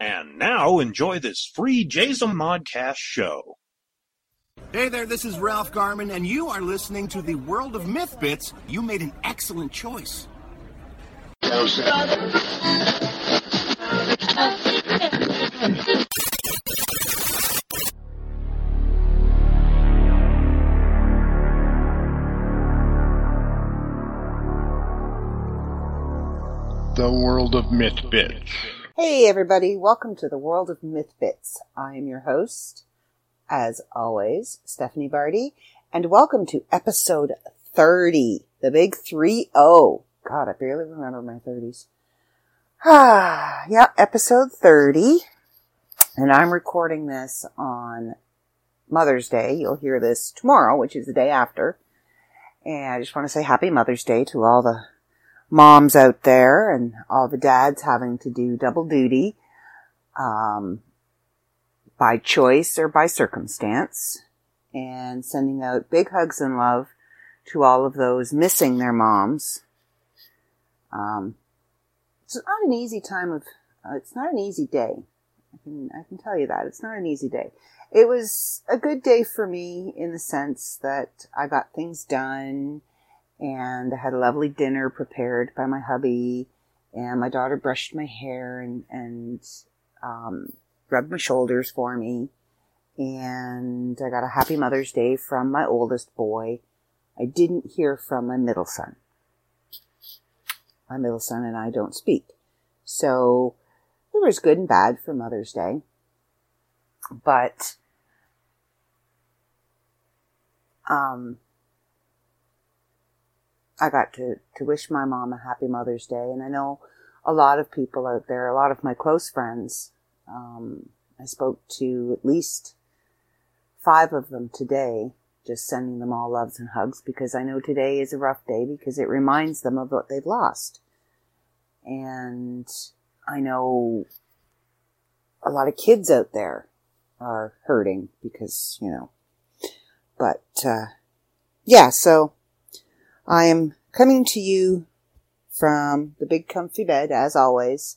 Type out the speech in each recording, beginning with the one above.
And now, enjoy this free JASM Modcast show. Hey there, this is Ralph Garman, and you are listening to the World of Mythbits. You made an excellent choice. The World of Mythbits. Hey everybody, welcome to the World of Mythbits. I am your host, as always, Stephanie Bardi, and welcome to episode 30, the big 3-0. God, I barely remember my 30s. Yeah, episode 30, and I'm recording this on Mother's Day. You'll hear this tomorrow, which is the day after, and I just want to say happy Mother's Day to all the moms out there and all the dads having to do double duty, by choice or by circumstance, and sending out big hugs and love to all of those missing their moms. It's not an easy day. I can tell you that. It's not an easy day. It was a good day for me in the sense that I got things done, and I had a lovely dinner prepared by my hubby, and my daughter brushed my hair and rubbed my shoulders for me. And I got a happy Mother's Day from my oldest boy. I didn't hear from my middle son. My middle son and I don't speak. So there was good and bad for Mother's Day. But I got to wish my mom a happy Mother's Day. And I know a lot of people out there, a lot of my close friends, I spoke to at least 5 of them today, just sending them all loves and hugs, because I know today is a rough day because it reminds them of what they've lost. And I know a lot of kids out there are hurting because, so I am coming to you from the big comfy bed, as always,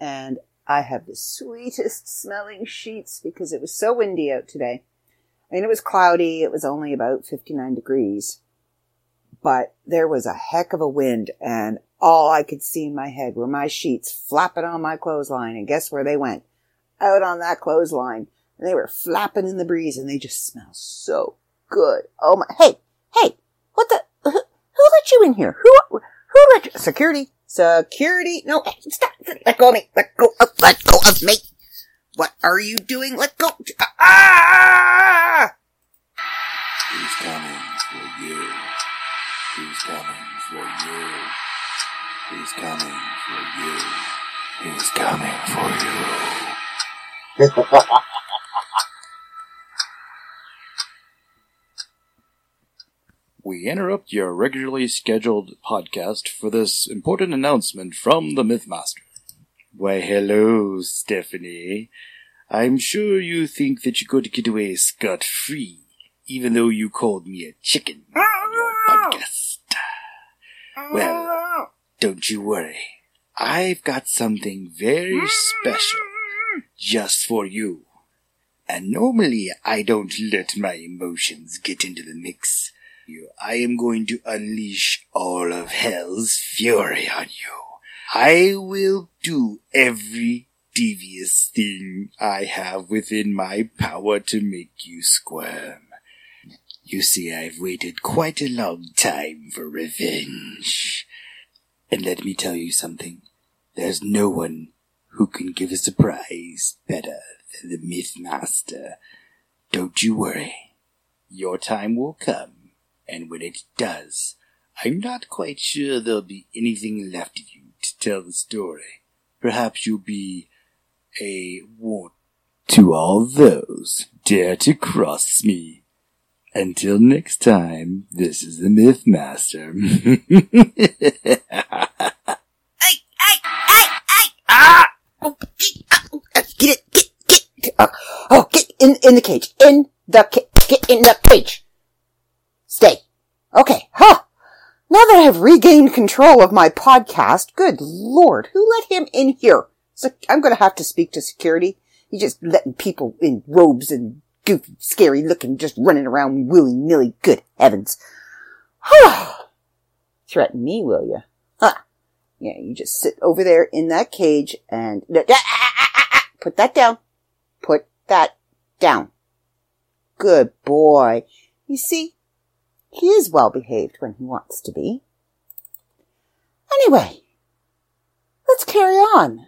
and I have the sweetest smelling sheets because it was so windy out today. I mean, it was cloudy. It was only about 59 degrees, but there was a heck of a wind, and all I could see in my head were my sheets flapping on my clothesline, and guess where they went? Out on that clothesline. And they were flapping in the breeze, and they just smell so good. Oh my, hey, what the? Who let you in here? Who let you? Security. No, stop. Let go of me. Let go of me. What are you doing? Let go. Ah! He's coming for you. We interrupt your regularly scheduled podcast for this important announcement from the Mythmaster. Why, hello, Stephanie. I'm sure you think that you're going to get away scot-free, even though you called me a chicken on your podcast. Well, don't you worry. I've got something very special just for you. And normally I don't let my emotions get into the mix. I am going to unleash all of hell's fury on you. I will do every devious thing I have within my power to make you squirm. You see, I've waited quite a long time for revenge. And let me tell you something. There's no one who can give a surprise better than the Mythmaster. Don't you worry. Your time will come. And when it does, I'm not quite sure there'll be anything left of you to tell the story. Perhaps you'll be a warning to all those who dare to cross me. Until next time, this is the Mythmaster. Ah! Get it! Oh, get in the cage! Get in the cage! Stay. Okay. Huh. Now that I've regained control of my podcast, good Lord, who let him in here? So I'm going to have to speak to security. You're just letting people in robes and goofy, scary looking, just running around willy-nilly. Good heavens. Threaten me, will you? Huh. Yeah, you just sit over there in that cage and... Put that down. Put that down. Good boy. You see, he is well-behaved when he wants to be. Anyway, let's carry on.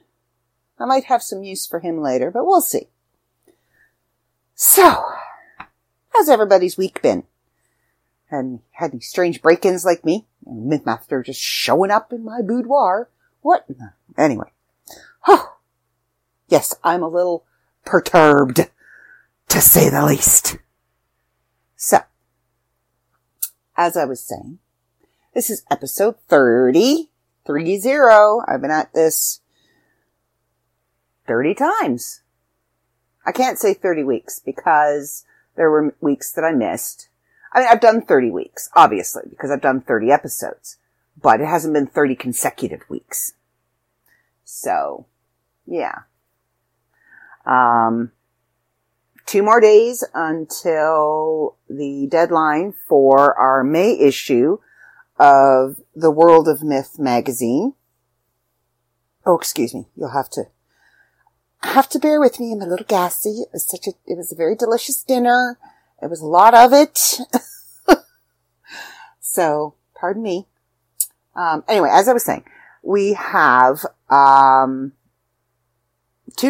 I might have some use for him later, but we'll see. So, how's everybody's week been? And had any strange break-ins like me? And Mythmaster just showing up in my boudoir? What? Anyway. Oh, yes, I'm a little perturbed, to say the least. So, as I was saying, this is episode 30. 30. I've been at this 30 times. I can't say 30 weeks because there were weeks that I missed. I mean, I've done 30 weeks, obviously, because I've done 30 episodes, but it hasn't been 30 consecutive weeks. So, yeah. 2 more days until the deadline for our May issue of the World of Myth magazine. Oh, excuse me. You'll have to bear with me. I'm a little gassy. It was a very delicious dinner. It was a lot of it. So, pardon me. Anyway, as I was saying, we have 2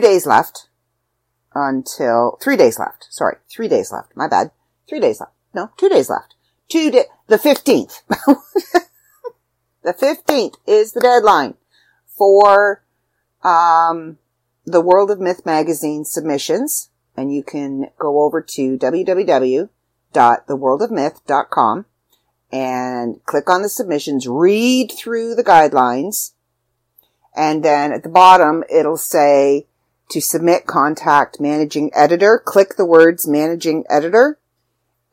days left until 3 days left. Sorry, 3 days left. My bad. 3 days left. No, 2 days left. The 15th. The 15th is the deadline for the World of Myth magazine submissions, and you can go over to www.theworldofmyth.com and click on the submissions, read through the guidelines, and then at the bottom it'll say to submit, contact managing editor. Click the words managing editor,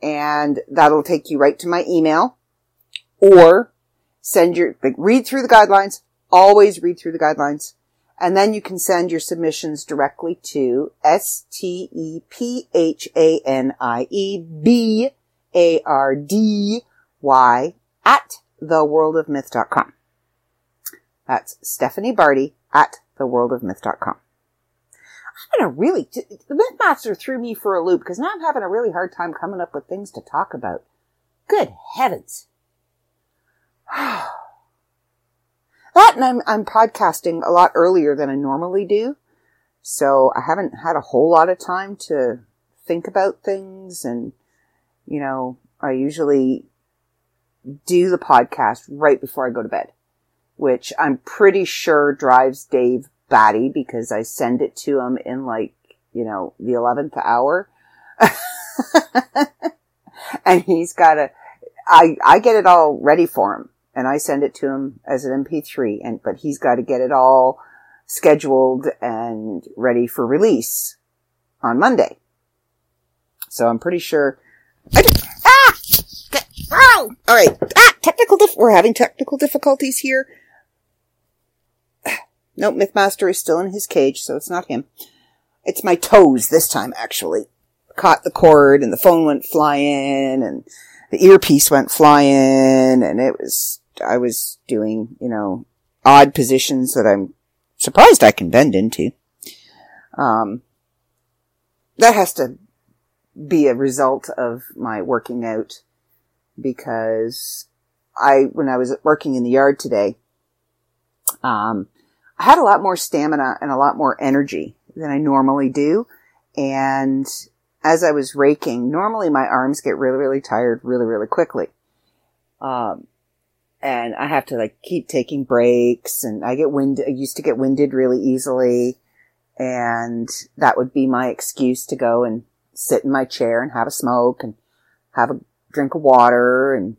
and that'll take you right to my email. Or read through the guidelines. Always read through the guidelines. And then you can send your submissions directly to stephaniebardie@theworldofmyth.com. That's Stephanie Bardi at theworldofmyth.com. The Mythmaster threw me for a loop because now I'm having a really hard time coming up with things to talk about. Good heavens. That, and I'm podcasting a lot earlier than I normally do. So I haven't had a whole lot of time to think about things. And, you know, I usually do the podcast right before I go to bed, which I'm pretty sure drives Dave Batty, because I send it to him in the 11th hour. And he's gotta, I get it all ready for him and I send it to him as an MP3, but he's gotta get it all scheduled and ready for release on Monday. So I'm pretty sure. All right. We're having technical difficulties here. No, Mythmaster is still in his cage, so it's not him. It's my toes this time, actually. Caught the cord, and the phone went flying, and the earpiece went flying, and I was doing, odd positions that I'm surprised I can bend into. That has to be a result of my working out, because when I was working in the yard today, I had a lot more stamina and a lot more energy than I normally do. And as I was raking, normally my arms get really, really tired really, really quickly. And I have to keep taking breaks, and I used to get winded really easily. And that would be my excuse to go and sit in my chair and have a smoke and have a drink of water and,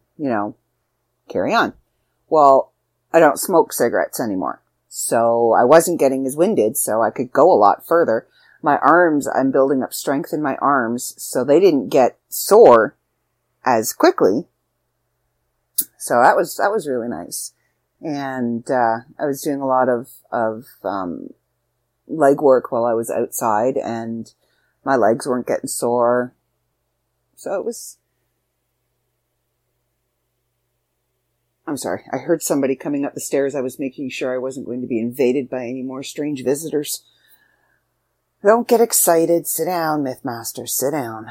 carry on. Well, I don't smoke cigarettes anymore. So I wasn't getting as winded, so I could go a lot further. My arms, I'm building up strength in my arms, so they didn't get sore as quickly. So that was really nice. And I was doing a lot of legwork while I was outside, and my legs weren't getting sore. So it was... I'm sorry, I heard somebody coming up the stairs. I was making sure I wasn't going to be invaded by any more strange visitors. Don't get excited. Sit down, Mythmaster. Sit down.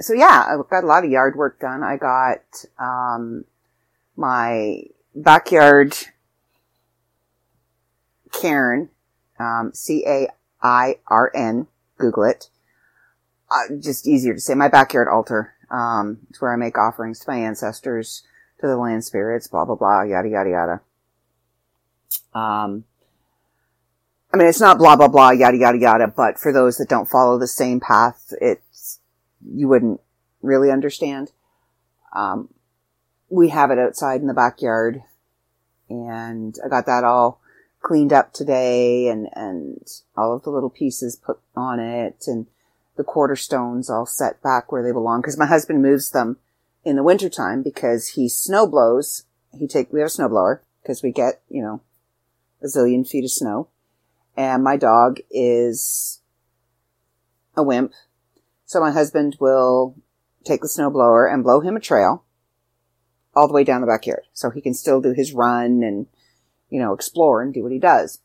So yeah, I got a lot of yard work done. I got my backyard cairn, C-A-I-R-N, Google it. Just easier to say, my backyard altar. It's where I make offerings to my ancestors, to the land spirits, blah, blah, blah, yada, yada, yada. I mean, it's not blah, blah, blah, yada, yada, yada, but for those that don't follow the same path, you wouldn't really understand. We have it outside in the backyard, and I got that all cleaned up today, and all of the little pieces put on it, and the quarterstones all set back where they belong, because my husband moves them in the wintertime because he snow blows. We have a snowblower because we get, a zillion feet of snow. And my dog is a wimp. So my husband will take the snowblower and blow him a trail all the way down the backyard. So he can still do his run and, explore and do what he does.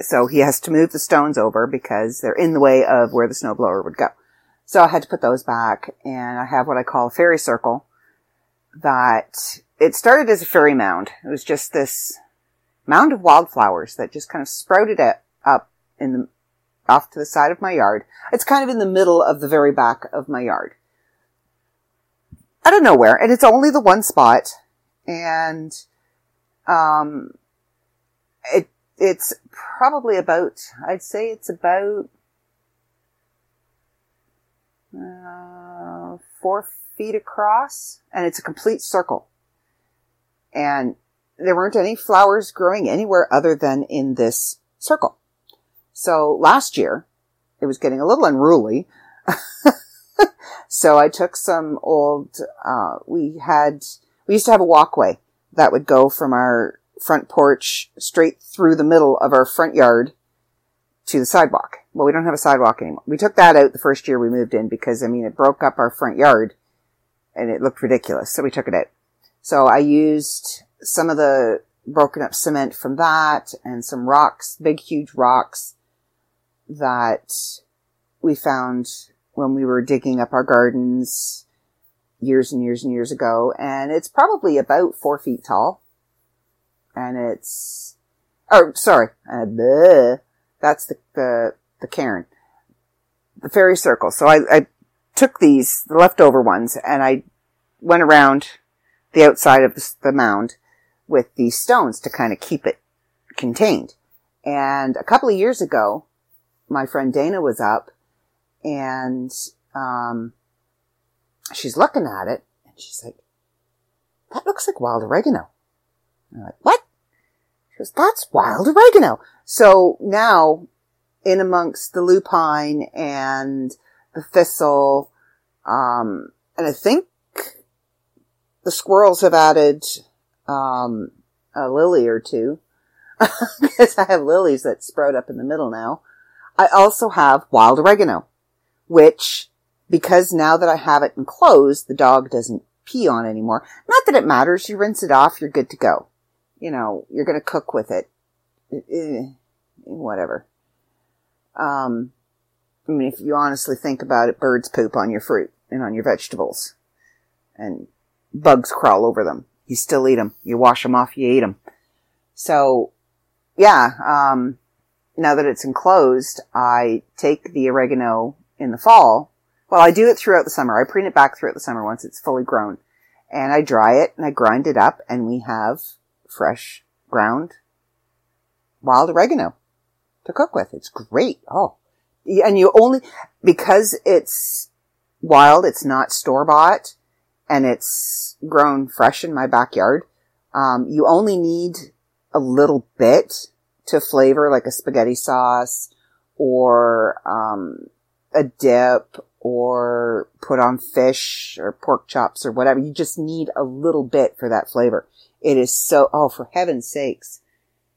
So he has to move the stones over because they're in the way of where the snowblower would go. So I had to put those back, and I have what I call a fairy circle that it started as a fairy mound. It was just this mound of wildflowers that just kind of sprouted up off to the side of my yard. It's kind of in the middle of the very back of my yard. I don't know where, and it's only the one spot, and it's probably about, I'd say it's about 4 feet across, and it's a complete circle. And there weren't any flowers growing anywhere other than in this circle. So last year, it was getting a little unruly. So I took some old, we used to have a walkway that would go from our front porch straight through the middle of our front yard to the sidewalk. Well, we don't have a sidewalk anymore. We took that out the first year we moved in because, it broke up our front yard and it looked ridiculous. So we took it out. So I used some of the broken up cement from that and some rocks, big, huge rocks that we found when we were digging up our gardens years and years and years ago. And it's probably about 4 feet tall. And it's, that's the cairn, the fairy circle. So I took these, the leftover ones, and I went around the outside of the mound with these stones to kind of keep it contained. And a couple of years ago, my friend Dana was up, and she's looking at it, and she's like, "That looks like wild oregano." I'm like, "What?" She goes, "That's wild oregano." So now, in amongst the lupine and the thistle, and I think the squirrels have added a lily or two, because I have lilies that sprout up in the middle now. I also have wild oregano, which, because now that I have it enclosed, the dog doesn't pee on anymore. Not that it matters. You rinse it off, you're good to go. You're going to cook with it. Whatever. If you honestly think about it, birds poop on your fruit and on your vegetables. And bugs crawl over them. You still eat them. You wash them off, you eat them. So, yeah, now that it's enclosed, I take the oregano in the fall. Well, I do it throughout the summer. I preen it back throughout the summer once it's fully grown. And I dry it and I grind it up, and we have fresh ground wild oregano to cook with. It's great. Oh, and because it's wild, it's not store-bought, and it's grown fresh in my backyard. You only need a little bit to flavor like a spaghetti sauce or a dip or put on fish or pork chops or whatever. You just need a little bit for that flavor. It is so, for heaven's sakes,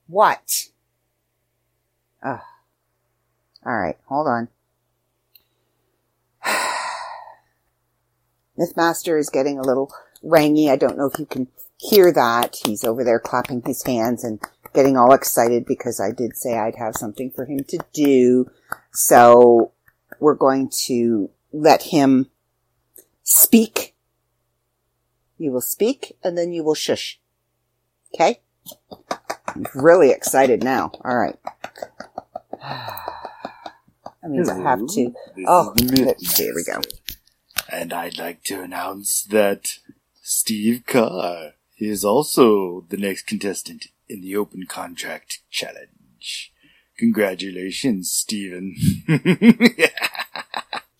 What? Ugh. All right, hold on. Mythmaster is getting a little rangy. I don't know if you can hear that. He's over there clapping his hands and getting all excited because I did say I'd have something for him to do. So we're going to let him speak. You will speak and then you will shush. Okay? I'm really excited now. All right. I mean, I have to. Oh, there we go. And I'd like to announce that Steve Carr is also the next contestant in the Open Contract Challenge. Congratulations, Stephen.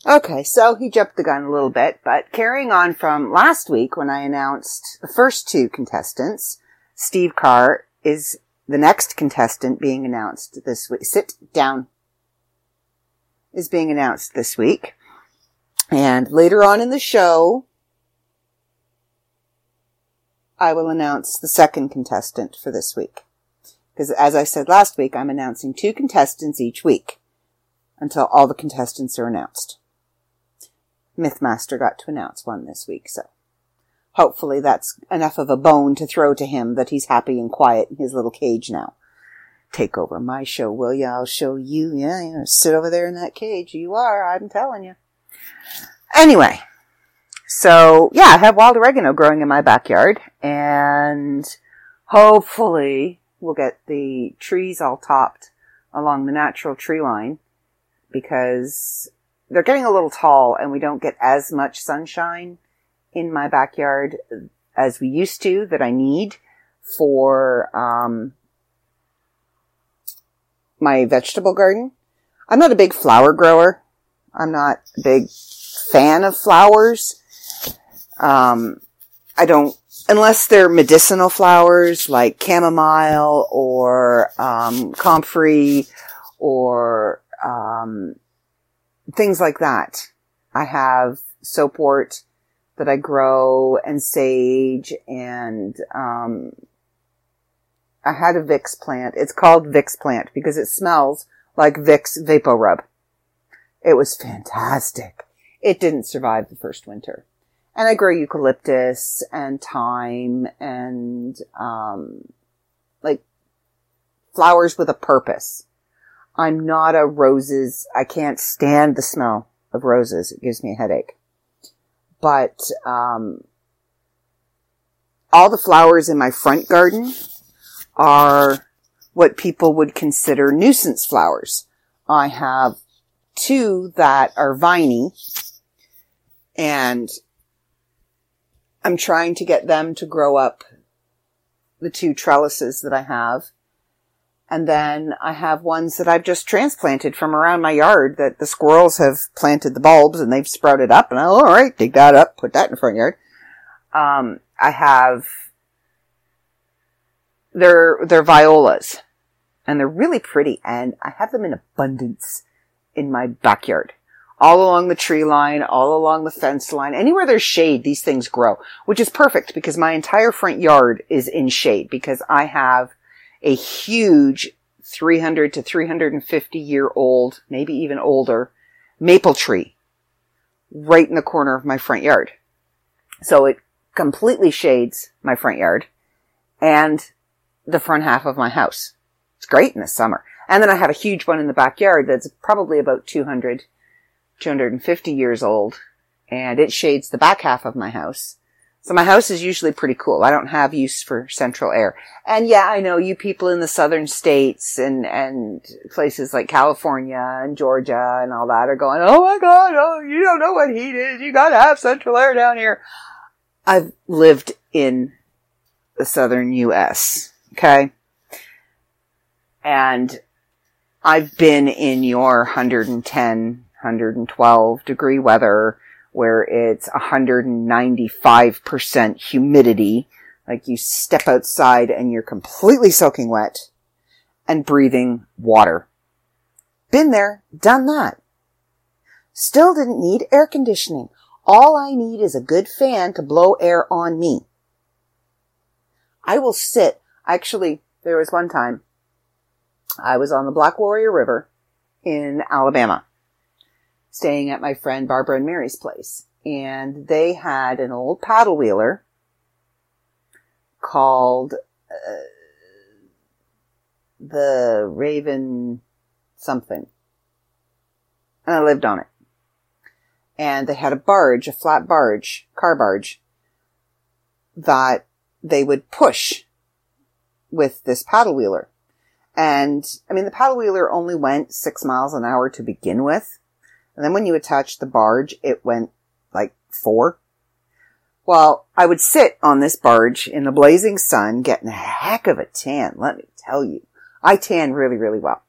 Okay, so he jumped the gun a little bit, but carrying on from last week when I announced the first two contestants, Steve Carr is the next contestant being announced this week. Sit down. Is being announced this week. And later on in the show, I will announce the second contestant for this week. Because as I said last week, I'm announcing two contestants each week until all the contestants are announced. Mythmaster got to announce one this week, so hopefully that's enough of a bone to throw to him that he's happy and quiet in his little cage now. Take over my show, will ya? I'll show you. Yeah, you know, sit over there in that cage. You are, I'm telling you. Anyway, so yeah, I have wild oregano growing in my backyard, and hopefully we'll get the trees all topped along the natural tree line because they're getting a little tall and we don't get as much sunshine in my backyard as we used to that I need for my vegetable garden. I'm not a big flower grower. I'm not a big fan of flowers. I don't, unless they're medicinal flowers like chamomile or comfrey or things like that. I have soapwort that I grow and sage and I had a Vicks plant. It's called Vicks plant because it smells like Vicks VapoRub. It was fantastic. It didn't survive the first winter. And I grow eucalyptus and thyme and, like flowers with a purpose. I'm not a roses. I can't stand the smell of roses. It gives me a headache. But, all the flowers in my front garden are what people would consider nuisance flowers. I have two that are viney, and I'm trying to get them to grow up the two trellises that I have. And then I have ones that I've just transplanted from around my yard that the squirrels have planted the bulbs and they've sprouted up, and I'll, all right, dig that up, put that in the front yard. I have, they're violas, and they're really pretty, and I have them in abundance in my backyard, all along the tree line, all along the fence line, anywhere there's shade, these things grow, which is perfect because my entire front yard is in shade because I have a huge 300 to 350 year old, maybe even older, maple tree right in the corner of my front yard. So it completely shades my front yard and the front half of my house. It's great in the summer. And then I have a huge one in the backyard that's probably about 200, 250 years old, and it shades the back half of my house. So my house is usually pretty cool. I don't have use for central air. And yeah, I know you people in the southern states and places like California and Georgia and all that are going, oh my God, oh, you don't know what heat is. You gotta have central air down here. I've lived in the southern U.S., okay? And I've been in your 110, 112 degree weather where it's 195% humidity. Like you step outside and you're completely soaking wet and breathing water. Been there, done that. Still didn't need air conditioning. All I need is a good fan to blow air on me. I will sit. Actually, there was one time I was on the Black Warrior River in Alabama, staying at my friend Barbara and Mary's place. And they had an old paddle wheeler called the Raven something. And I lived on it. And they had a barge, a flat barge, car barge, that they would push with this paddle wheeler. And, I mean, the paddle wheeler only went 6 miles an hour to begin with. And then when you attached the barge, it went like 4. Well, I would sit on this barge in the blazing sun, getting a heck of a tan. Let me tell you, I tan really, really well.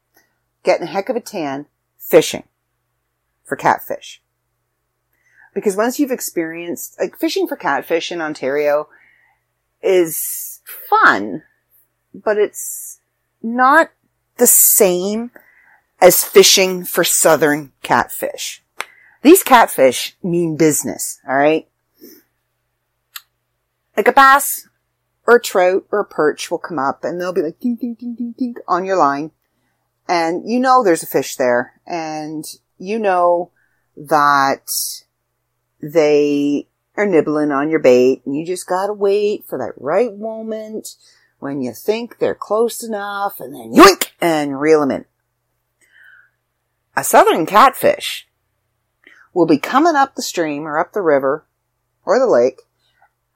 Getting a heck of a tan, fishing for catfish. Because once you've experienced, like, fishing for catfish in Ontario is fun, but it's not the same as fishing for southern catfish. These catfish mean business, all right? Like a bass or a trout or a perch will come up and they'll be like ding, ding, ding, ding, ding on your line. And you know there's a fish there, and you know that they are nibbling on your bait, and you just gotta wait for that right moment when you think they're close enough, and then yoink, and reel them in. A southern catfish will be coming up the stream or up the river or the lake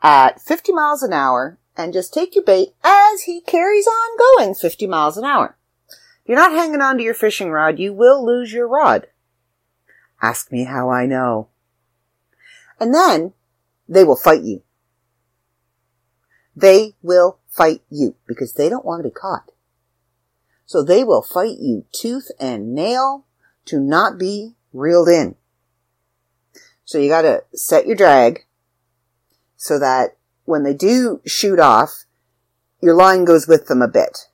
at 50 miles an hour and just take your bait as he carries on going 50 miles an hour. You're not hanging on to your fishing rod. You will lose your rod. Ask me how I know. And then they will fight you. They will fight you because they don't want to be caught. So they will fight you tooth and nail to not be reeled in. So you got to set your drag so that when they do shoot off, your line goes with them a bit.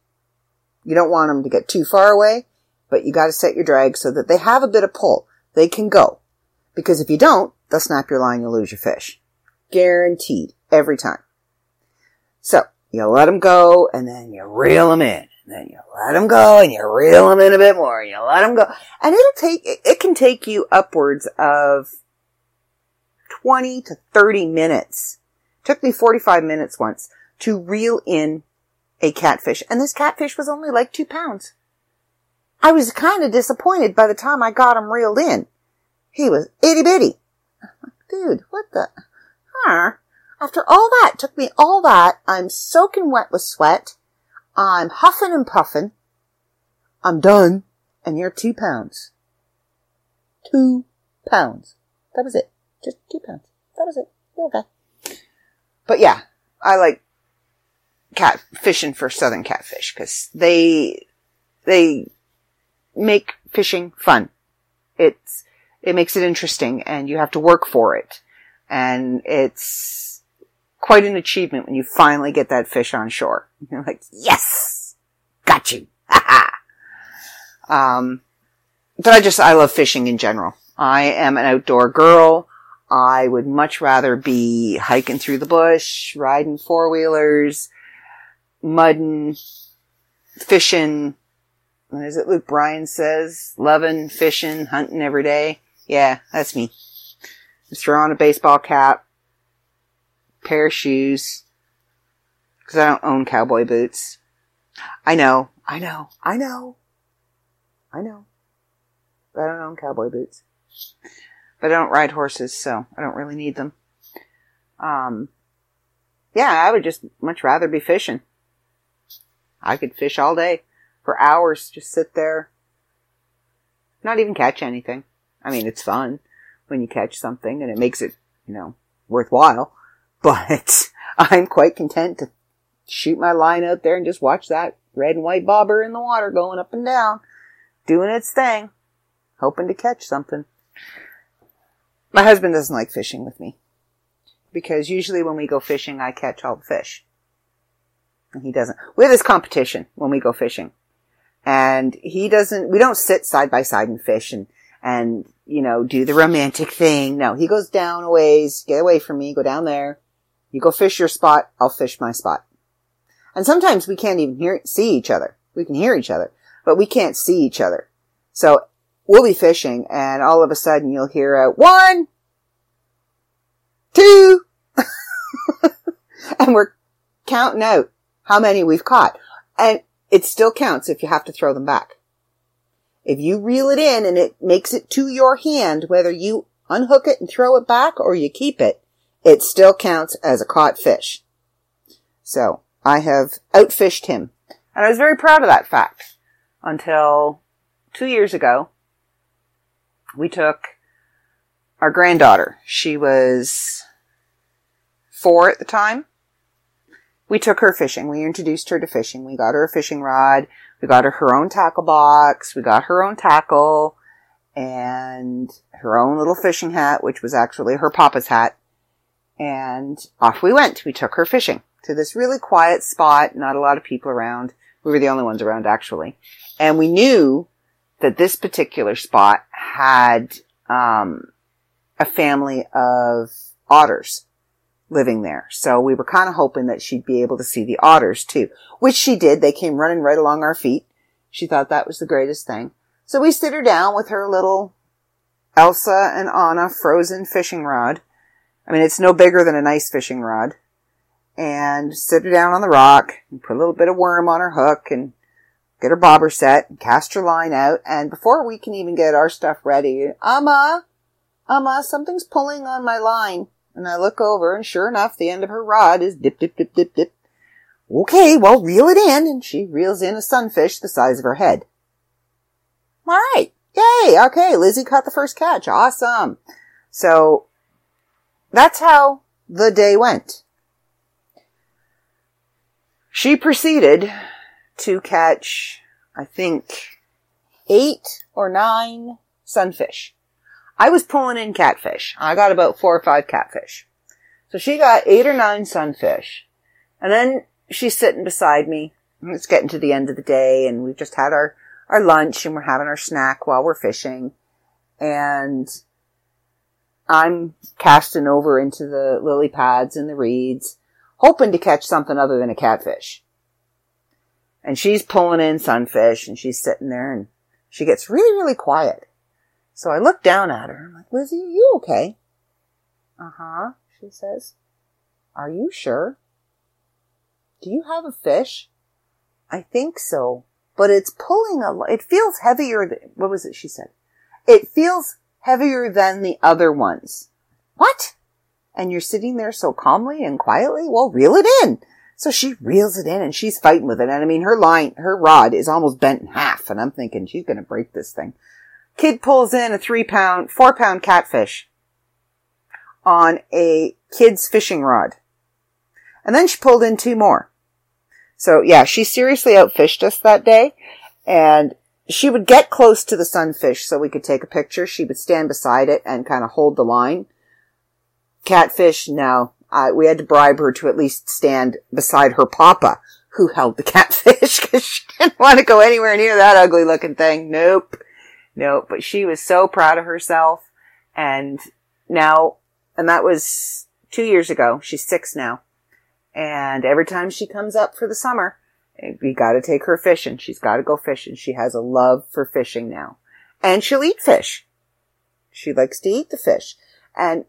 You don't want them to get too far away, but you got to set your drag so that they have a bit of pull. They can go. Because if you don't, they'll snap your line, you'll lose your fish. Guaranteed. Every time. So, you let them go, and then you reel them in. And then you let them go, and you reel them in a bit more. And you let them go. And it can take you upwards of 20 to 30 minutes. It took me 45 minutes once to reel in a catfish. And this catfish was only like 2 pounds. I was kind of disappointed by the time I got him reeled in. He was itty bitty. Dude, what the? Huh? After all that, it took me all that. I'm soaking wet with sweat. I'm huffing and puffing. I'm done. And you're 2 pounds. 2 pounds. That was it. Just 2 pounds. That was it. Okay. But yeah, I like cat fishing for southern catfish because they make fishing fun. It makes it interesting, and you have to work for it, and it's quite an achievement when you finally get that fish on shore. You're like, yes, got you. But I love fishing in general. I am an outdoor girl. I would much rather be hiking through the bush, riding four wheelers, mudding, fishing. What is it Luke Bryan says? Loving, fishing, hunting every day. Yeah, that's me. Just throw on a baseball cap, pair of shoes, because I don't own cowboy boots. I know. But I don't own cowboy boots. But I don't ride horses, so I don't really need them. I would just much rather be fishing. I could fish all day for hours, just sit there, not even catch anything. I mean, it's fun when you catch something and it makes it, worthwhile, but I'm quite content to shoot my line out there and just watch that red and white bobber in the water going up and down, doing its thing, hoping to catch something. My husband doesn't like fishing with me because usually when we go fishing, I catch all the fish. And he doesn't. We have this competition when we go fishing. And we don't sit side by side and fish and do the romantic thing. No, he goes down a ways, get away from me, go down there. You go fish your spot, I'll fish my spot. And sometimes we can't even see each other. We can hear each other. but we can't see each other. So we'll be fishing, and all of a sudden you'll hear a 1, 2, and we're counting out how many we've caught. And it still counts if you have to throw them back. If you reel it in and it makes it to your hand, whether you unhook it and throw it back or you keep it, it still counts as a caught fish. So I have outfished him. And I was very proud of that fact until 2 years ago. We took our granddaughter. She was 4 at the time. We took her fishing. We introduced her to fishing. We got her a fishing rod. We got her her own tackle box. We got her own tackle and her own little fishing hat, which was actually her papa's hat. And off we went. We took her fishing to this really quiet spot. Not a lot of people around. We were the only ones around, actually. And we knew that this particular spot had a family of otters living there. So we were kind of hoping that she'd be able to see the otters too, which she did. They came running right along our feet. She thought that was the greatest thing. So we sit her down with her little Elsa and Anna frozen fishing rod. I mean, it's no bigger than a nice fishing rod, and sit her down on the rock and put a little bit of worm on her hook and get her bobber set and cast her line out. And before we can even get our stuff ready, Amma, something's pulling on my line. And I look over, and sure enough, the end of her rod is dip, dip, dip, dip, dip. Okay, well, reel it in. And she reels in a sunfish the size of her head. All right. Yay. Okay, Lizzie caught the first catch. Awesome. So that's how the day went. She proceeded to catch, I think, 8 or 9 sunfish. I was pulling in catfish. I got about 4 or 5 catfish. So she got 8 or 9 sunfish. And then she's sitting beside me. It's getting to the end of the day, and we've just had our lunch, and we're having our snack while we're fishing. And I'm casting over into the lily pads and the reeds, hoping to catch something other than a catfish. And she's pulling in sunfish, and she's sitting there, and she gets really, really quiet. So I look down at her. I'm like, Lizzie, are you okay? Uh-huh, she says. Are you sure? Do you have a fish? I think so, but it's pulling a lot. It feels heavier than, what was it she said? It feels heavier than the other ones. What? And you're sitting there so calmly and quietly? Well, reel it in. So she reels it in, and she's fighting with it. And I mean, her rod is almost bent in half, and I'm thinking she's going to break this thing. Kid pulls in a 4 pound catfish on a kid's fishing rod. And then she pulled in 2 more. So yeah, she seriously outfished us that day. And she would get close to the sunfish so we could take a picture. She would stand beside it and kind of hold the line. Catfish, no. We had to bribe her to at least stand beside her papa, who held the catfish, because she didn't want to go anywhere near that ugly looking thing. Nope. No, but she was so proud of herself. And that was 2 years ago. She's 6 now. And every time she comes up for the summer, we got to take her fishing. She's got to go fishing. She has a love for fishing now. And she'll eat fish. She likes to eat the fish. And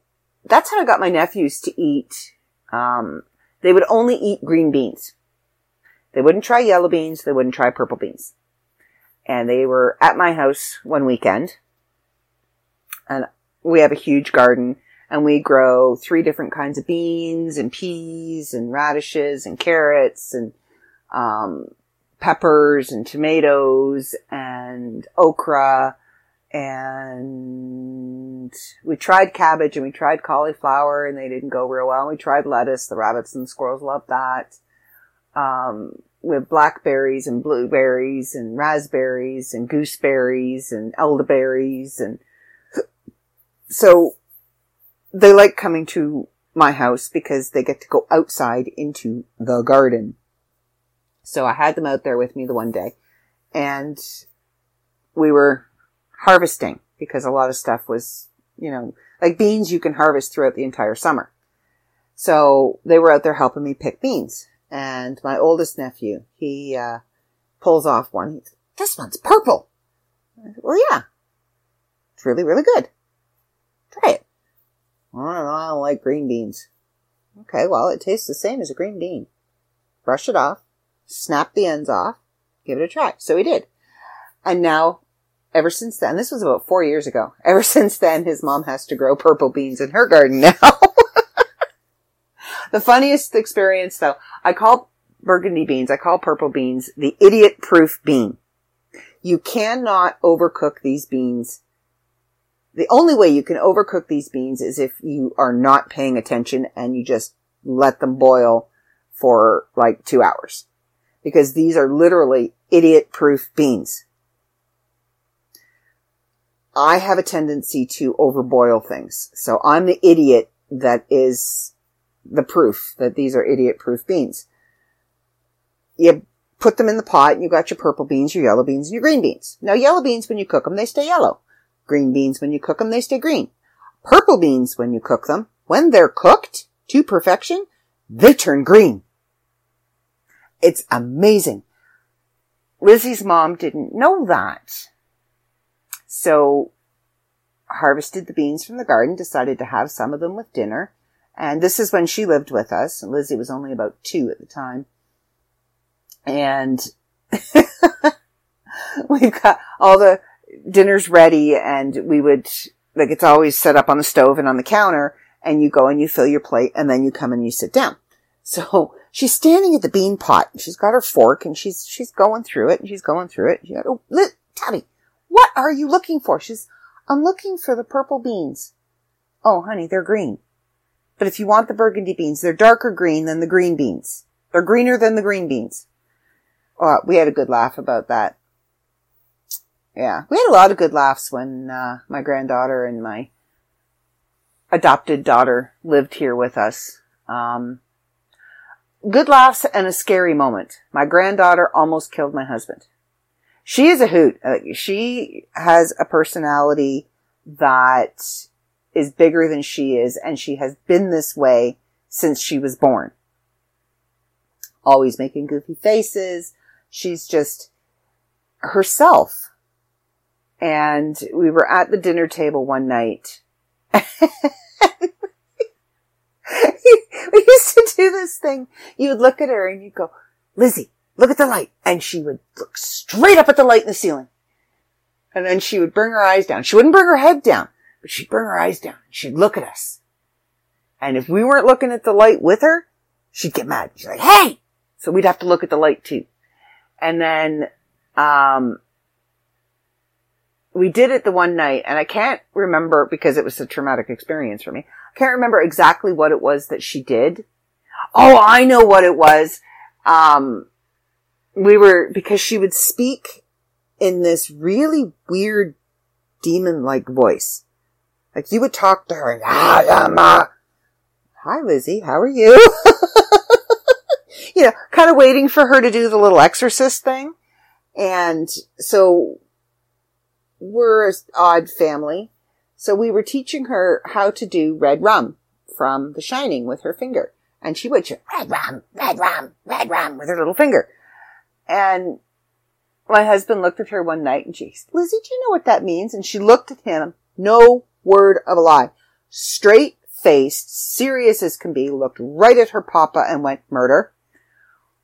that's how I got my nephews to eat. They would only eat green beans. They wouldn't try yellow beans. They wouldn't try purple beans. And they were at my house one weekend, and we have a huge garden, and we grow 3 different kinds of beans and peas and radishes and carrots and peppers and tomatoes and okra, and we tried cabbage and we tried cauliflower, and they didn't go real well. We tried lettuce. The rabbits and the squirrels love that. With blackberries and blueberries and raspberries and gooseberries and elderberries. And so they like coming to my house because they get to go outside into the garden. So I had them out there with me the one day, and we were harvesting because a lot of stuff was, like beans you can harvest throughout the entire summer. So they were out there helping me pick beans. And my oldest nephew, he pulls off one. this one's purple. Well, yeah. It's really, really good. Try it. I don't like green beans. Okay, well, it tastes the same as a green bean. Brush it off. Snap the ends off. Give it a try. So he did. And now, ever since then, this was about 4 years ago, ever since then, his mom has to grow purple beans in her garden now. The funniest experience, though, I call burgundy beans, I call purple beans the idiot-proof bean. You cannot overcook these beans. The only way you can overcook these beans is if you are not paying attention and you just let them boil for like 2 hours. Because these are literally idiot-proof beans. I have a tendency to overboil things. So I'm the idiot that is the proof that these are idiot-proof beans. You put them in the pot and you got your purple beans, your yellow beans, and your green beans. Now, yellow beans, when you cook them, they stay yellow. Green beans, when you cook them, they stay green. Purple beans, when you cook them, when they're cooked to perfection, they turn green. It's amazing. Lizzie's mom didn't know that. So, harvested the beans from the garden, decided to have some of them with dinner. And this is when she lived with us. And Lizzie was only about 2 at the time. And we've got all the dinner's ready, and we would, like, it's always set up on the stove and on the counter, and you go and you fill your plate, and then you come and you sit down. So she's standing at the bean pot, and she's got her fork, and she's going through it, and she's going through it. And she goes, "Oh, Tabby, what are you looking for?" She's, "I'm looking for the purple beans." "Oh, honey, they're green. But if you want the burgundy beans, they're darker green than the green beans. They're greener than the green beans." We had a good laugh about that. Yeah, we had a lot of good laughs when my granddaughter and my adopted daughter lived here with us. Good laughs and a scary moment. My granddaughter almost killed my husband. She is a hoot. She has a personality that is bigger than she is, and she has been this way since she was born. Always making goofy faces. She's just herself. And we were at the dinner table one night. We used to do this thing. You would look at her and you'd go, "Lizzie, look at the light." And she would look straight up at the light in the ceiling. And then she would bring her eyes down. She wouldn't bring her head down, but she'd bring her eyes down. She'd look at us. And if we weren't looking at the light with her, she'd get mad. She's like, "Hey!" So we'd have to look at the light too. And then, we did it the one night, and I can't remember because it was a traumatic experience for me. I can't remember exactly what it was that she did. Oh, I know what it was. Because she would speak in this really weird demon-like voice. Like, you would talk to her and, "Hi, Lizzie, how are you?" Kind of waiting for her to do the little exorcist thing. And so, we're an odd family. So we were teaching her how to do red rum from The Shining with her finger. And she would shout, "Red rum, red rum, red rum," with her little finger. And my husband looked at her one night and she said, "Lizzie, do you know what that means?" And she looked at him, no word of a lie. Straight faced, serious as can be, looked right at her papa and went, "Murder."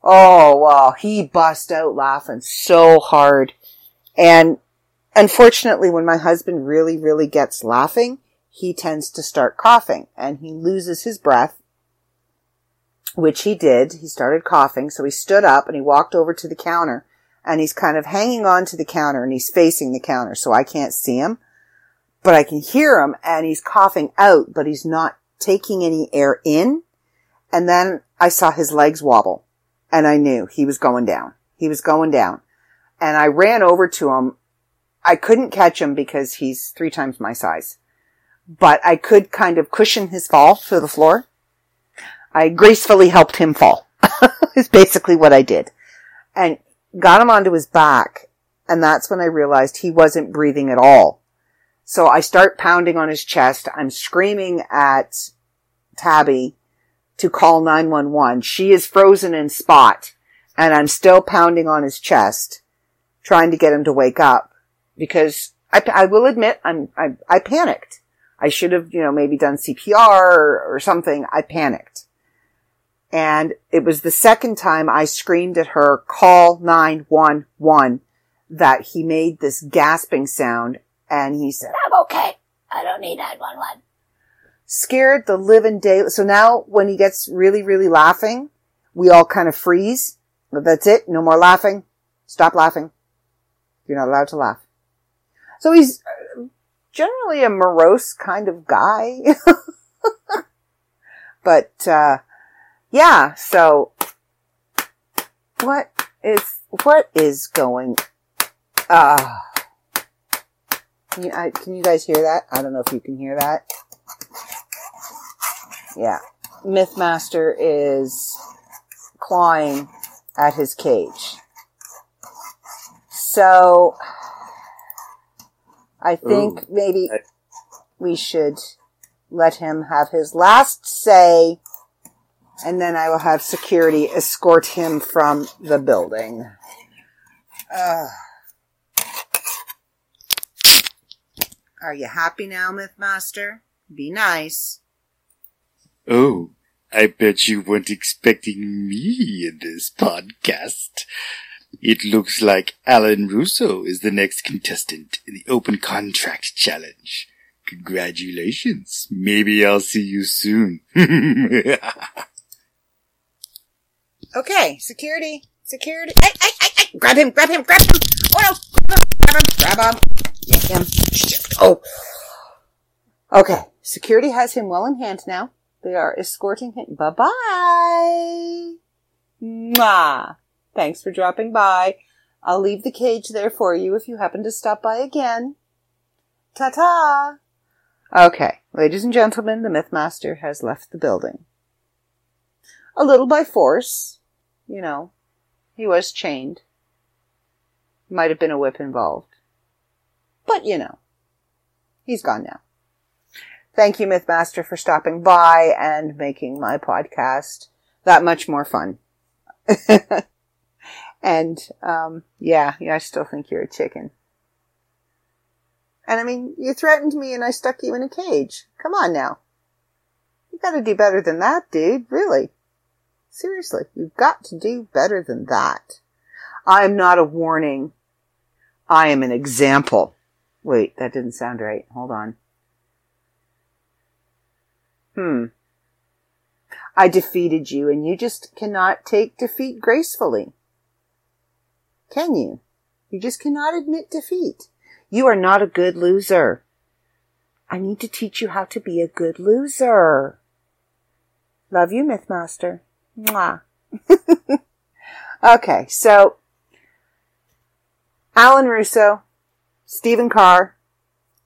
Oh, wow. He bust out laughing so hard. And unfortunately, when my husband really, really gets laughing, he tends to start coughing and he loses his breath, which he did. He started coughing. So he stood up and he walked over to the counter and he's kind of hanging on to the counter and he's facing the counter. So I can't see him, but I can hear him, and he's coughing out, but he's not taking any air in. And then I saw his legs wobble and I knew he was going down. He was going down, and I ran over to him. I couldn't catch him because he's 3 times my size, but I could kind of cushion his fall to the floor. I gracefully helped him fall is basically what I did, and got him onto his back. And that's when I realized he wasn't breathing at all. So I start pounding on his chest. I'm screaming at Tabby to call 911. She is frozen in spot and I'm still pounding on his chest. trying to get him to wake up, because I will admit I panicked. I should have, maybe done CPR or something. I panicked. And it was the second time I screamed at her, call 911, that he made this gasping sound. And he said, I'm okay. I don't need 911. Scared the living day. So now when he gets really, really laughing, we all kind of freeze. That's it. No more laughing. Stop laughing. You're not allowed to laugh. So he's generally a morose kind of guy. But, yeah, so what is going, can you guys hear that? I don't know if you can hear that. Yeah. Mythmaster is clawing at his cage. So I think maybe we should let him have his last say, and then I will have security escort him from the building. Are you happy now, Mythmaster? Be nice. Oh, I bet you weren't expecting me in this podcast. It looks like Alan Russo is the next contestant in the Open Contract Challenge. Congratulations. Maybe I'll see you soon. Okay, security. Hey, grab him. Oh, no, grab him. Get him. Oh. Okay, security has him well in hand now. They are escorting him. Bye-bye. Mwah. Thanks for dropping by. I'll leave the cage there for you if you happen to stop by again. Ta-ta. Okay, ladies and gentlemen, the Mythmaster has left the building. A little by force. He was chained. Might have been a whip involved. But, he's gone now. Thank you, Mythmaster, for stopping by and making my podcast that much more fun. And, I still think you're a chicken. And, you threatened me and I stuck you in a cage. Come on now. You gotta do better than that, dude. Really. Seriously. You've got to do better than that. I am not a warning. I am an example. Wait, that didn't sound right. Hold on. I defeated you, and you just cannot take defeat gracefully. Can you? You just cannot admit defeat. You are not a good loser. I need to teach you how to be a good loser. Love you, Mythmaster. Mwah. Okay, so Alan Russo, Stephen Carr,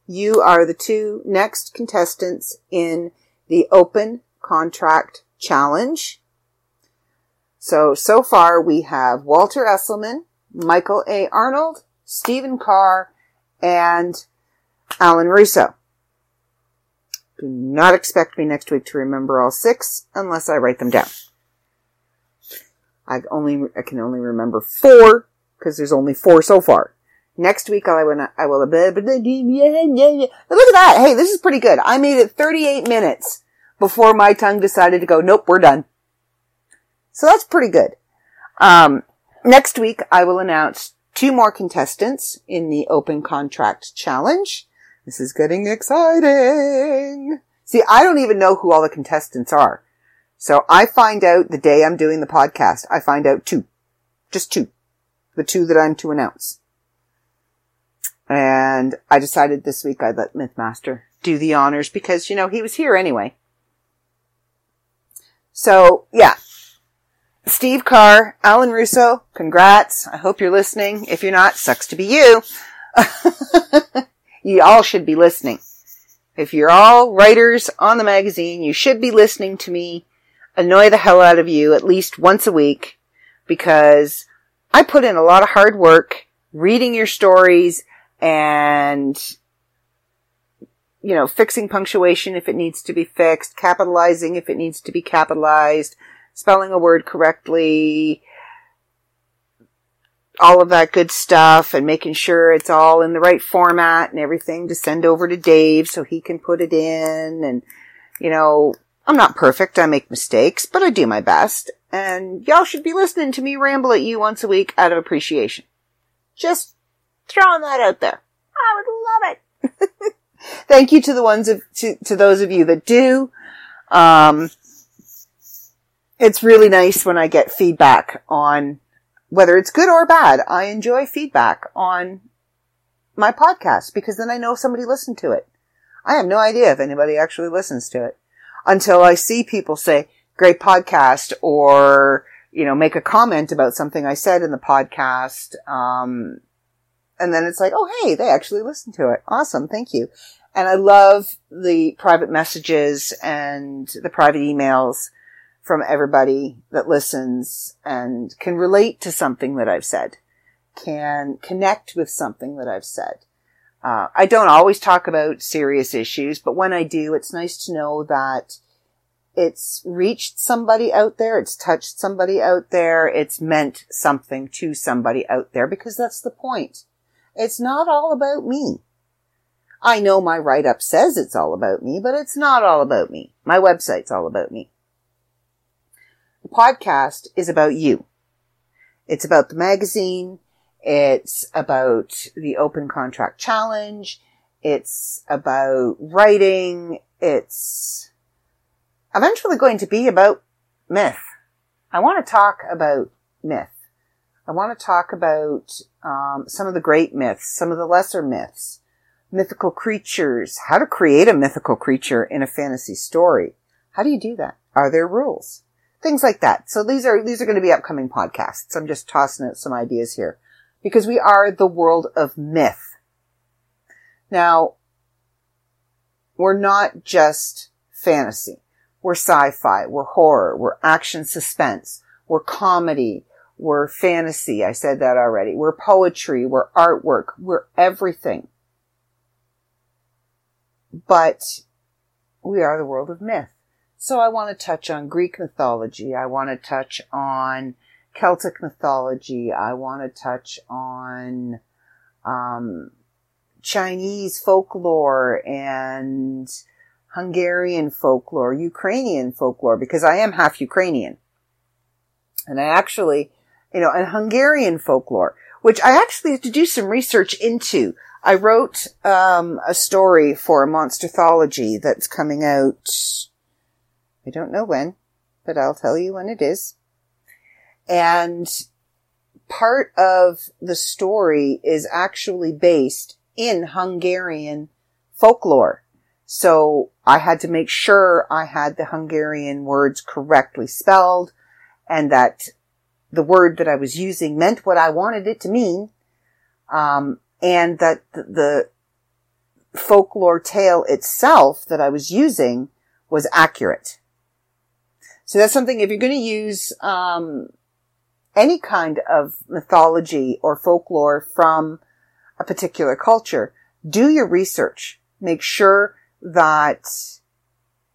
you are the two next contestants in the Open Contract Challenge. So far we have Walter Esselman, Michael A. Arnold, Stephen Carr, and Alan Russo. Do not expect me next week to remember all six unless I write them down. I can only remember four because there's only four so far. Next week I will. Look at that! Hey, this is pretty good. I made it 38 minutes before my tongue decided to go, nope, we're done. So that's pretty good. Next week I will announce two more contestants in the Open Contract Challenge. This is getting exciting. See, I don't even know who all the contestants are. So I find out the day I'm doing the podcast. I find out two. Just two. The two that I'm to announce. And I decided this week I'd let Mythmaster do the honors because, he was here anyway. So, yeah. Steve Carr, Alan Russo, congrats. I hope you're listening. If you're not, sucks to be you. You all should be listening. If you're all writers on the magazine, you should be listening to me annoy the hell out of you at least once a week, because I put in a lot of hard work reading your stories and, fixing punctuation if it needs to be fixed, capitalizing if it needs to be capitalized, spelling a word correctly, all of that good stuff and making sure it's all in the right format and everything to send over to Dave so he can put it in. And, you know, I'm not perfect. I make mistakes, but I do my best. And y'all should be listening to me ramble at you once a week out of appreciation. Just throwing that out there. I would love it. Thank you to the ones of, to those of you that do. It's really nice when I get feedback on whether it's good or bad. I enjoy feedback on my podcast because then I know somebody listened to it. I have no idea if anybody actually listens to it until I see people say, great podcast, or, you know, make a comment about something I said in the podcast. And then it's like, oh, hey, they actually listened to it. Awesome. Thank you. And I love the private messages and the private emails from everybody that listens and can relate to something that I've said, can connect with something that I've said. I don't always talk about serious issues, but when I do, it's nice to know that it's reached somebody out there. It's touched somebody out there. It's meant something to somebody out there, because that's the point. It's not all about me. I know my write-up says it's all about me, but it's not all about me. My website's all about me. The podcast is about you. It's about the magazine. It's about the Open Contract Challenge. It's about writing. It's eventually going to be about myth. I want to talk about myth. I want to talk about some of the great myths, some of the lesser myths, mythical creatures, how to create a mythical creature in a fantasy story. How do you do that? Are there rules? Things like that. So these are going to be upcoming podcasts. I'm just tossing out some ideas here because we are the world of myth. Now, we're not just fantasy. We're sci-fi. We're horror. We're action suspense. We're comedy. We're fantasy. I said that already. We're poetry. We're artwork. We're everything. But we are the world of myth. So I want to touch on Greek mythology. I want to touch on Celtic mythology. I want to touch on Chinese folklore and Hungarian folklore, Ukrainian folklore, because I am half Ukrainian. And I actually... you know, and Hungarian folklore, which I actually had to do some research into. I wrote a story for Monsterthology that's coming out, I don't know when, but I'll tell you when it is. And part of the story is actually based in Hungarian folklore. So I had to make sure I had the Hungarian words correctly spelled and that the word that I was using meant what I wanted it to mean, and that the folklore tale itself that I was using was accurate. So that's something, if you're going to use any kind of mythology or folklore from a particular culture, do your research. Make sure that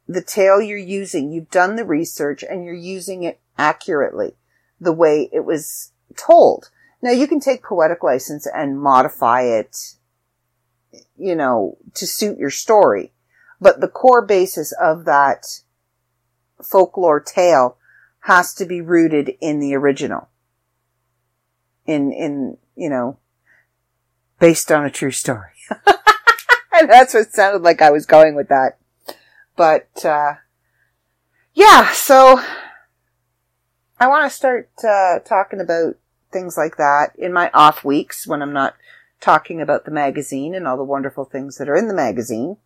the tale you're using, you've done the research and you're using it accurately, the way it was told. Now, you can take poetic license and modify it, you know, to suit your story. But the core basis of that folklore tale has to be rooted in the original. In you know, based on a true story. And that's what sounded like I was going with that. But, yeah, so... I want to start talking about things like that in my off weeks when I'm not talking about the magazine and all the wonderful things that are in the magazine.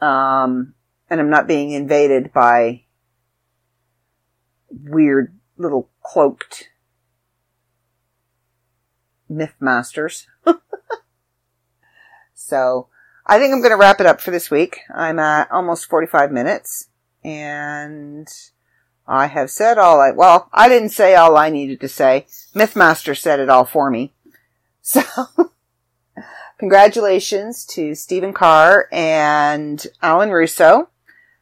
And I'm not being invaded by weird little cloaked Mythmasters. So I think I'm going to wrap it up for this week. I'm at almost 45 minutes and... I have said all I didn't say all I needed to say. Mythmaster said it all for me. So, congratulations to Stephen Carr and Alan Russo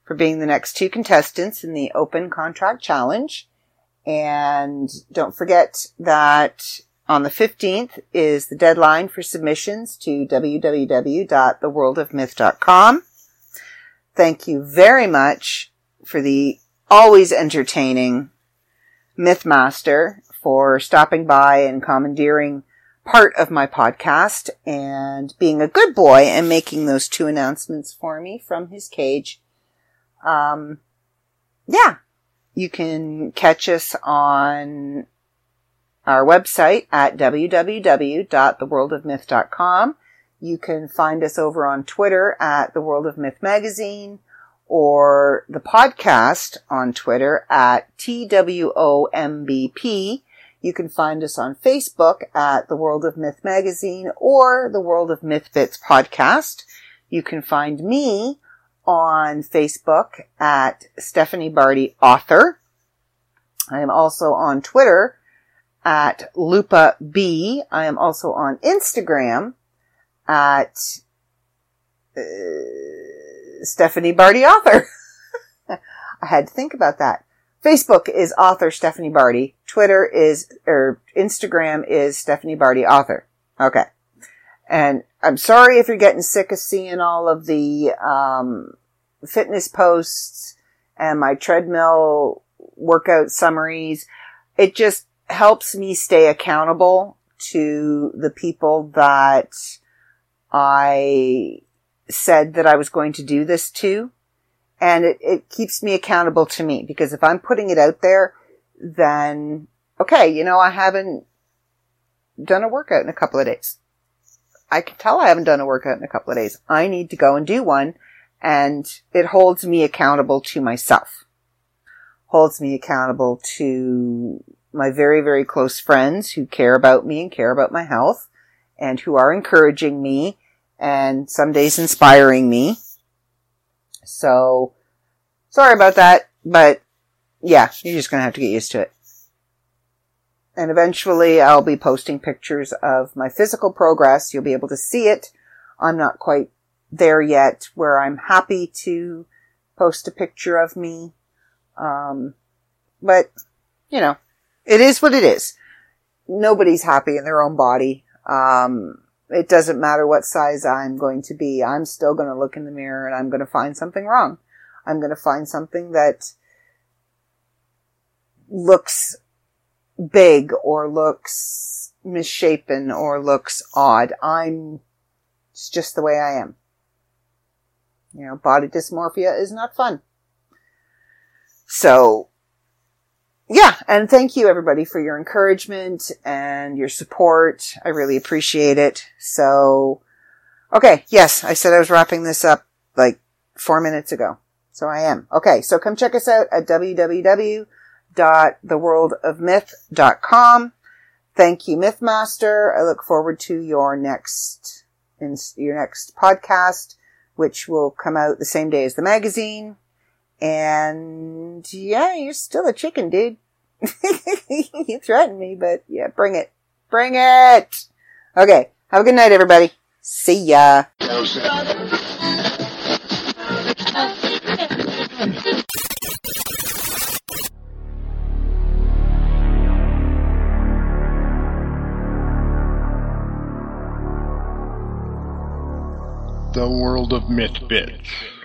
for being the next two contestants in the Open Contract Challenge. And don't forget that on the 15th is the deadline for submissions to www.theworldofmyth.com. Thank you very much for the always entertaining Mythmaster for stopping by and commandeering part of my podcast and being a good boy and making those two announcements for me from his cage. You can catch us on our website at www.theworldofmyth.com. You can find us over on Twitter at The World of Myth Magazine, or the podcast on Twitter at TWOMBP. You can find us on Facebook at The World of Myth Magazine or The World of Mythbits Podcast. You can find me on Facebook at Stephanie Bardi Author. I am also on Twitter at Lupa B. I am also on Instagram at Stephanie Bardi Author. I had to think about that. Facebook is author Stephanie Bardi. Instagram is Stephanie Bardi Author. Okay. And I'm sorry if you're getting sick of seeing all of the fitness posts and my treadmill workout summaries. It just helps me stay accountable to the people that I said that I was going to do this to. And it keeps me accountable to me, because if I'm putting it out there, then, okay, I haven't done a workout in a couple of days. I can tell I haven't done a workout in a couple of days. I need to go and do one, and it holds me accountable to myself. Holds me accountable to my very, very close friends who care about me and care about my health and who are encouraging me and some days inspiring me. So, sorry about that, but yeah, you're just going to have to get used to it. And eventually I'll be posting pictures of my physical progress. You'll be able to see it. I'm not quite there yet where I'm happy to post a picture of me. But, it is what it is. Nobody's happy in their own body. It doesn't matter what size I'm going to be. I'm still going to look in the mirror and I'm going to find something wrong. I'm going to find something that looks big or looks misshapen or looks odd. It's just the way I am. Body dysmorphia is not fun. So, yeah. And thank you everybody for your encouragement and your support. I really appreciate it. So, okay. Yes. I said I was wrapping this up like 4 minutes ago. So I am. Okay. So come check us out at www.theworldofmyth.com. Thank you, Mythmaster. I look forward to your next podcast, which will come out the same day as the magazine. And yeah, you're still a chicken, dude. You threatened me, but yeah, bring it. Okay, have a good night, everybody. See ya. The World of Mythbits.